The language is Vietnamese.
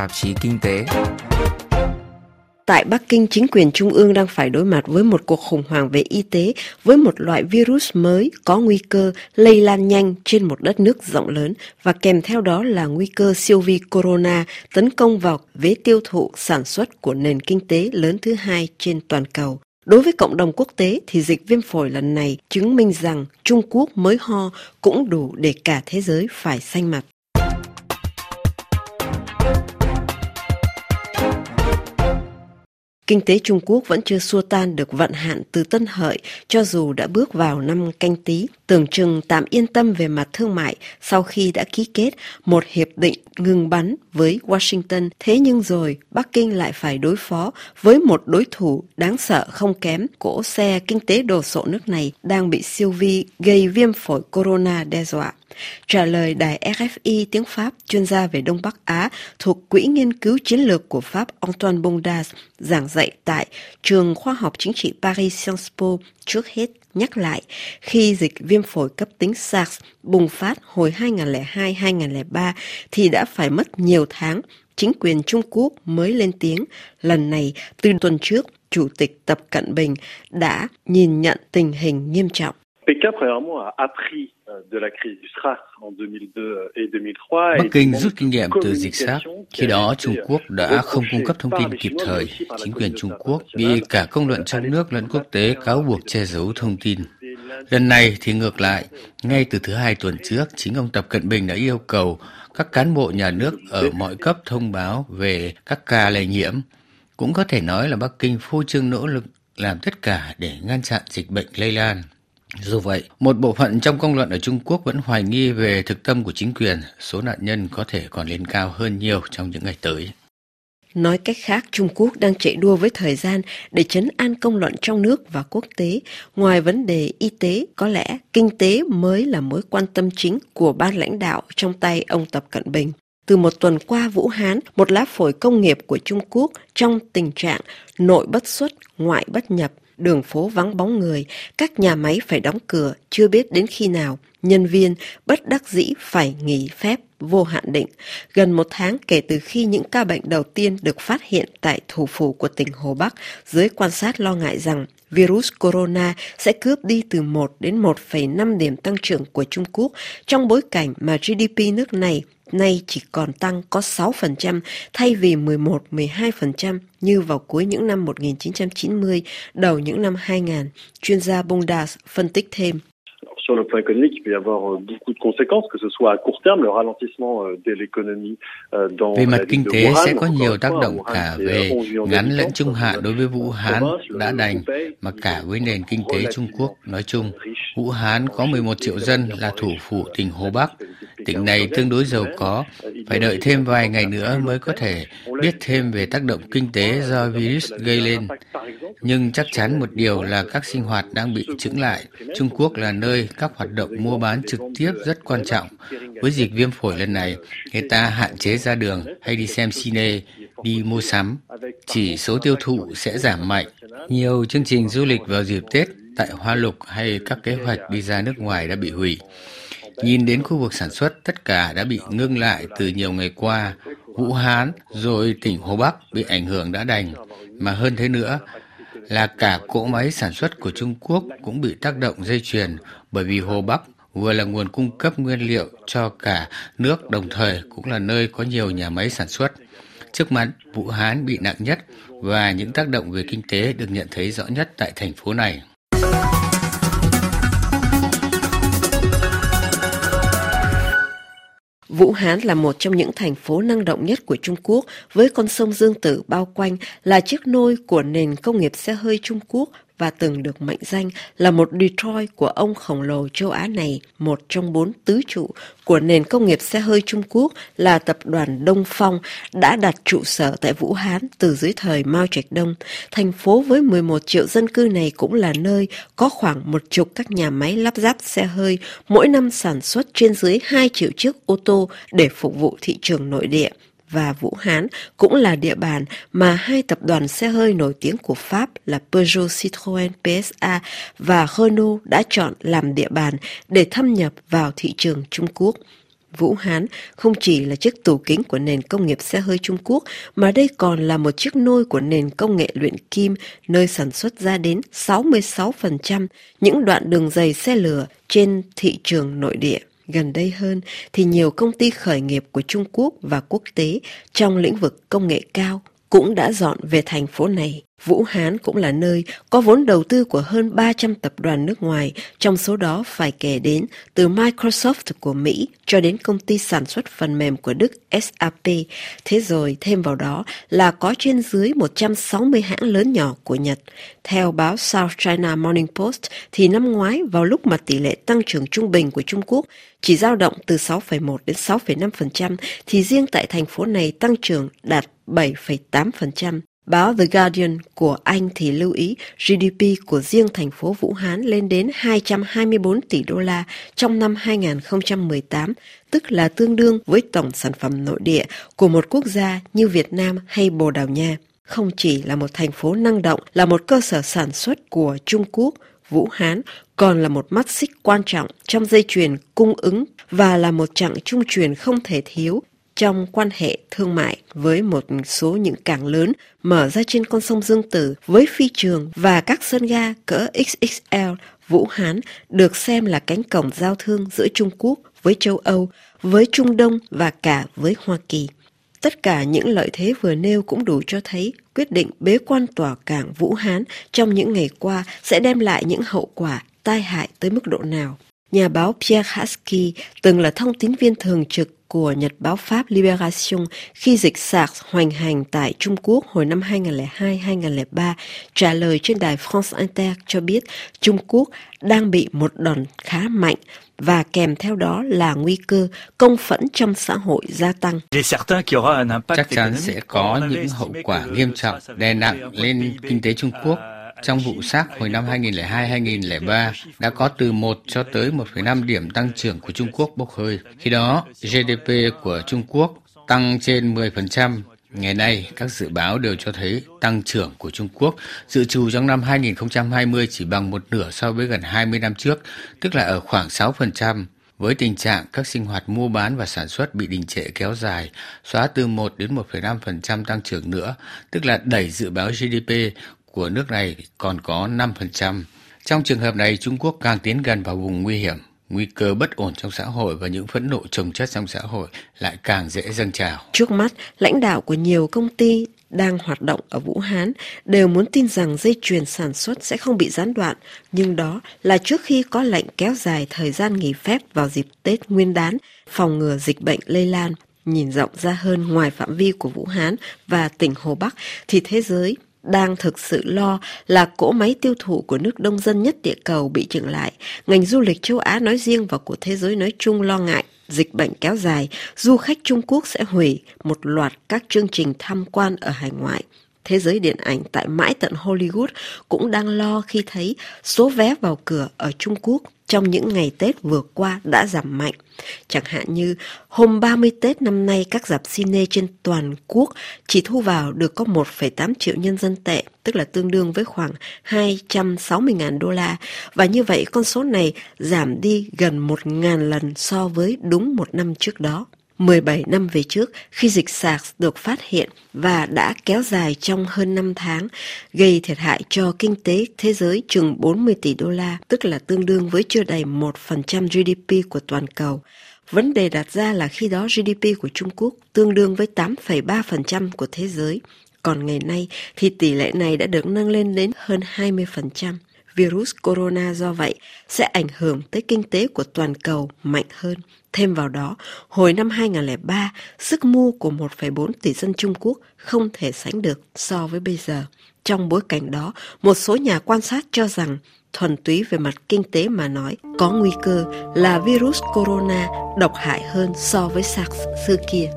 tạp chí Kinh tế. Tại Bắc Kinh, chính quyền trung ương đang phải đối mặt với một cuộc khủng hoảng về y tế với một loại virus mới có nguy cơ lây lan nhanh trên một đất nước rộng lớn và kèm theo đó là nguy cơ siêu vi corona tấn công vào vế tiêu thụ sản xuất của nền kinh tế lớn thứ hai trên toàn cầu. Đối với cộng đồng quốc tế thì dịch viêm phổi lần này chứng minh rằng Trung Quốc mới ho cũng đủ để cả thế giới phải xanh mặt. Kinh tế Trung Quốc vẫn chưa xua tan được vận hạn từ Tân Hợi cho dù đã bước vào năm Canh Tí, tưởng chừng tạm yên tâm về mặt thương mại sau khi đã ký kết một hiệp định ngừng bắn với Washington. Thế nhưng rồi, Bắc Kinh lại phải đối phó với một đối thủ đáng sợ không kém. Cỗ xe kinh tế đồ sộ nước này đang bị siêu vi gây viêm phổi corona đe dọa. Trả lời đài RFI tiếng Pháp, chuyên gia về Đông Bắc Á thuộc Quỹ Nghiên cứu Chiến lược của Pháp Antoine Bondage, giảng dạy tại Trường Khoa học Chính trị Paris Sciences Po trước hết nhắc lại, khi dịch viêm phổi cấp tính SARS bùng phát hồi 2002-2003 thì đã phải mất nhiều tháng, chính quyền Trung Quốc mới lên tiếng. Lần này, từ tuần trước, Chủ tịch Tập Cận Bình đã nhìn nhận tình hình nghiêm trọng. Bắc Kinh rút kinh nghiệm từ dịch SARS. Khi đó, Trung Quốc đã không cung cấp thông tin kịp thời. Chính quyền Trung Quốc bị cả công luận trong nước lẫn quốc tế cáo buộc che giấu thông tin. Lần này thì ngược lại, ngay từ thứ Hai tuần trước, chính ông Tập Cận Bình đã yêu cầu các cán bộ nhà nước ở mọi cấp thông báo về các ca lây nhiễm. Cũng có thể nói là Bắc Kinh phô trương nỗ lực làm tất cả để ngăn chặn dịch bệnh lây lan. Dù vậy, một bộ phận trong công luận ở Trung Quốc vẫn hoài nghi về thực tâm của chính quyền, số nạn nhân có thể còn lên cao hơn nhiều trong những ngày tới. Nói cách khác, Trung Quốc đang chạy đua với thời gian để trấn an công luận trong nước và quốc tế. Ngoài vấn đề y tế, có lẽ kinh tế mới là mối quan tâm chính của ban lãnh đạo trong tay ông Tập Cận Bình. Từ một tuần qua, Vũ Hán, một lá phổi công nghiệp của Trung Quốc trong tình trạng nội bất xuất, ngoại bất nhập. Đường phố vắng bóng người, các nhà máy phải đóng cửa, chưa biết đến khi nào, nhân viên bất đắc dĩ phải nghỉ phép vô hạn định. Gần một tháng kể từ khi những ca bệnh đầu tiên được phát hiện tại thủ phủ của tỉnh Hồ Bắc, giới quan sát lo ngại rằng virus corona sẽ cướp đi từ 1 đến 1,5 điểm tăng trưởng của Trung Quốc trong bối cảnh mà GDP nước này nay chỉ còn tăng có 6% thay vì 11-12% như vào cuối những năm 1990, đầu những năm 2000. Chuyên gia Bondas phân tích thêm. Sur le plan économique, il peut y avoir beaucoup de conséquences, que ce soit à court terme, le ralentissement de l'économie dans Về mặt kinh tế sẽ có nhiều tác động cả về ngắn lẫn trung hạn đối với Vũ Hán đã đành, mà cả với nền kinh tế Trung Quốc nói chung. Vũ Hán có 11 triệu dân, là thủ phủ tỉnh Hồ Bắc. Tỉnh này tương đối giàu có, phải đợi thêm vài ngày nữa mới có thể biết thêm về tác động kinh tế do virus gây lên. Nhưng chắc chắn một điều là các sinh hoạt đang bị chững lại. Trung Quốc là nơi các hoạt động mua bán trực tiếp rất quan trọng. Với dịch viêm phổi lần này, người ta hạn chế ra đường hay đi xem cine, đi mua sắm. Chỉ số tiêu thụ sẽ giảm mạnh. Nhiều chương trình du lịch vào dịp Tết tại Hoa Lục hay các kế hoạch đi ra nước ngoài đã bị hủy. Nhìn đến khu vực sản xuất, tất cả đã bị ngưng lại từ nhiều ngày qua. Vũ Hán rồi tỉnh Hồ Bắc bị ảnh hưởng đã đành. Mà hơn thế nữa là cả cỗ máy sản xuất của Trung Quốc cũng bị tác động dây chuyền bởi vì Hồ Bắc vừa là nguồn cung cấp nguyên liệu cho cả nước đồng thời cũng là nơi có nhiều nhà máy sản xuất. Trước mắt, Vũ Hán bị nặng nhất và những tác động về kinh tế được nhận thấy rõ nhất tại thành phố này. Vũ Hán là một trong những thành phố năng động nhất của Trung Quốc, với con sông Dương Tử bao quanh là chiếc nôi của nền công nghiệp xe hơi Trung Quốc và từng được mệnh danh là một Detroit của ông khổng lồ châu Á này. Một trong 4 tứ trụ của nền công nghiệp xe hơi Trung Quốc là tập đoàn Đông Phong đã đặt trụ sở tại Vũ Hán từ dưới thời Mao Trạch Đông. Thành phố với 11 triệu dân cư này cũng là nơi có khoảng 10 các nhà máy lắp ráp xe hơi, mỗi năm sản xuất trên dưới 2 triệu chiếc ô tô để phục vụ thị trường nội địa. Và Vũ Hán cũng là địa bàn mà hai tập đoàn xe hơi nổi tiếng của Pháp là Peugeot Citroën PSA và Renault đã chọn làm địa bàn để thâm nhập vào thị trường Trung Quốc. Vũ Hán không chỉ là chiếc tủ kính của nền công nghiệp xe hơi Trung Quốc, mà đây còn là một chiếc nôi của nền công nghệ luyện kim, nơi sản xuất ra đến 66% những đoạn đường dày xe lửa trên thị trường nội địa. Gần đây hơn thì nhiều công ty khởi nghiệp của Trung Quốc và quốc tế trong lĩnh vực công nghệ cao cũng đã dọn về thành phố này. Vũ Hán cũng là nơi có vốn đầu tư của hơn 300 tập đoàn nước ngoài, trong số đó phải kể đến từ Microsoft của Mỹ cho đến công ty sản xuất phần mềm của Đức SAP. Thế rồi thêm vào đó là có trên dưới 160 hãng lớn nhỏ của Nhật. Theo báo South China Morning Post thì năm ngoái, vào lúc mà tỷ lệ tăng trưởng trung bình của Trung Quốc chỉ dao động từ 6,1 đến 6,5% thì riêng tại thành phố này tăng trưởng đạt 7,8%. Báo The Guardian của Anh thì lưu ý GDP của riêng thành phố Vũ Hán lên đến 224 tỷ đô la trong năm 2018, tức là tương đương với tổng sản phẩm nội địa của một quốc gia như Việt Nam hay Bồ Đào Nha. Không chỉ là một thành phố năng động, là một cơ sở sản xuất của Trung Quốc, Vũ Hán còn là một mắt xích quan trọng trong dây chuyền cung ứng và là một chặng trung chuyển không thể thiếu trong quan hệ thương mại với một số những cảng lớn mở ra trên con sông Dương Tử, với phi trường và các sân ga cỡ XXL, Vũ Hán được xem là cánh cổng giao thương giữa Trung Quốc với châu Âu, với Trung Đông và cả với Hoa Kỳ. Tất cả những lợi thế vừa nêu cũng đủ cho thấy quyết định bế quan tỏa cảng Vũ Hán trong những ngày qua sẽ đem lại những hậu quả tai hại tới mức độ nào. Nhà báo Pierre Hasky, từng là thông tín viên thường trực của nhật báo Pháp Libération khi dịch SARS hoành hành tại Trung Quốc hồi năm 2002-2003, trả lời trên đài France Inter cho biết Trung Quốc đang bị một đòn khá mạnh và kèm theo đó là nguy cơ công phẫn trong xã hội gia tăng. Chắc chắn sẽ có những hậu quả nghiêm trọng đè nặng lên kinh tế Trung Quốc. Trong vụ SARS hồi năm 2002-2003 đã có từ 1 cho tới 1,5 điểm tăng trưởng của Trung Quốc bốc hơi. Khi đó, GDP của Trung Quốc tăng trên 10%. Ngày nay, các dự báo đều cho thấy tăng trưởng của Trung Quốc dự trù trong năm 2020 chỉ bằng một nửa so với gần 20 năm trước, tức là ở khoảng 6%. Với tình trạng các sinh hoạt mua bán và sản xuất bị đình trệ kéo dài, xóa từ 1 đến 1,5% tăng trưởng nữa, tức là đẩy dự báo GDP của nước này còn có 5%. Trong trường hợp này, Trung Quốc càng tiến gần vào vùng nguy hiểm, nguy cơ bất ổn trong xã hội và những phẫn nộ chồng chất trong xã hội lại càng dễ dâng trào. Trước mắt, lãnh đạo của nhiều công ty đang hoạt động ở Vũ Hán đều muốn tin rằng dây chuyền sản xuất sẽ không bị gián đoạn, nhưng đó là trước khi có lệnh kéo dài thời gian nghỉ phép vào dịp Tết Nguyên đán, phòng ngừa dịch bệnh lây lan. Nhìn rộng ra hơn ngoài phạm vi của Vũ Hán và tỉnh Hồ Bắc thì thế giới đang thực sự lo là cỗ máy tiêu thụ của nước đông dân nhất địa cầu bị chững lại. Ngành du lịch châu Á nói riêng và của thế giới nói chung lo ngại dịch bệnh kéo dài, du khách Trung Quốc sẽ hủy một loạt các chương trình tham quan ở hải ngoại. Thế giới điện ảnh tại mãi tận Hollywood cũng đang lo khi thấy số vé vào cửa ở Trung Quốc trong những ngày Tết vừa qua đã giảm mạnh. Chẳng hạn như hôm 30 Tết năm nay, các rạp cine trên toàn quốc chỉ thu vào được có 1,8 triệu nhân dân tệ, tức là tương đương với khoảng 260.000 đô la. Và như vậy con số này giảm đi gần 1.000 lần so với đúng một năm trước đó. 17 năm về trước, khi dịch SARS được phát hiện và đã kéo dài trong hơn 5 tháng, gây thiệt hại cho kinh tế thế giới chừng 40 tỷ đô la, tức là tương đương với chưa đầy 1% GDP của toàn cầu. Vấn đề đặt ra là khi đó GDP của Trung Quốc tương đương với 8,3% của thế giới, còn ngày nay thì tỷ lệ này đã được nâng lên đến hơn 20%. Virus corona do vậy sẽ ảnh hưởng tới kinh tế của toàn cầu mạnh hơn. Thêm vào đó, hồi năm 2003, sức mua của 1,4 tỷ dân Trung Quốc không thể sánh được so với bây giờ. Trong bối cảnh đó, một số nhà quan sát cho rằng, thuần túy về mặt kinh tế mà nói, có nguy cơ là virus corona độc hại hơn so với SARS xưa kia.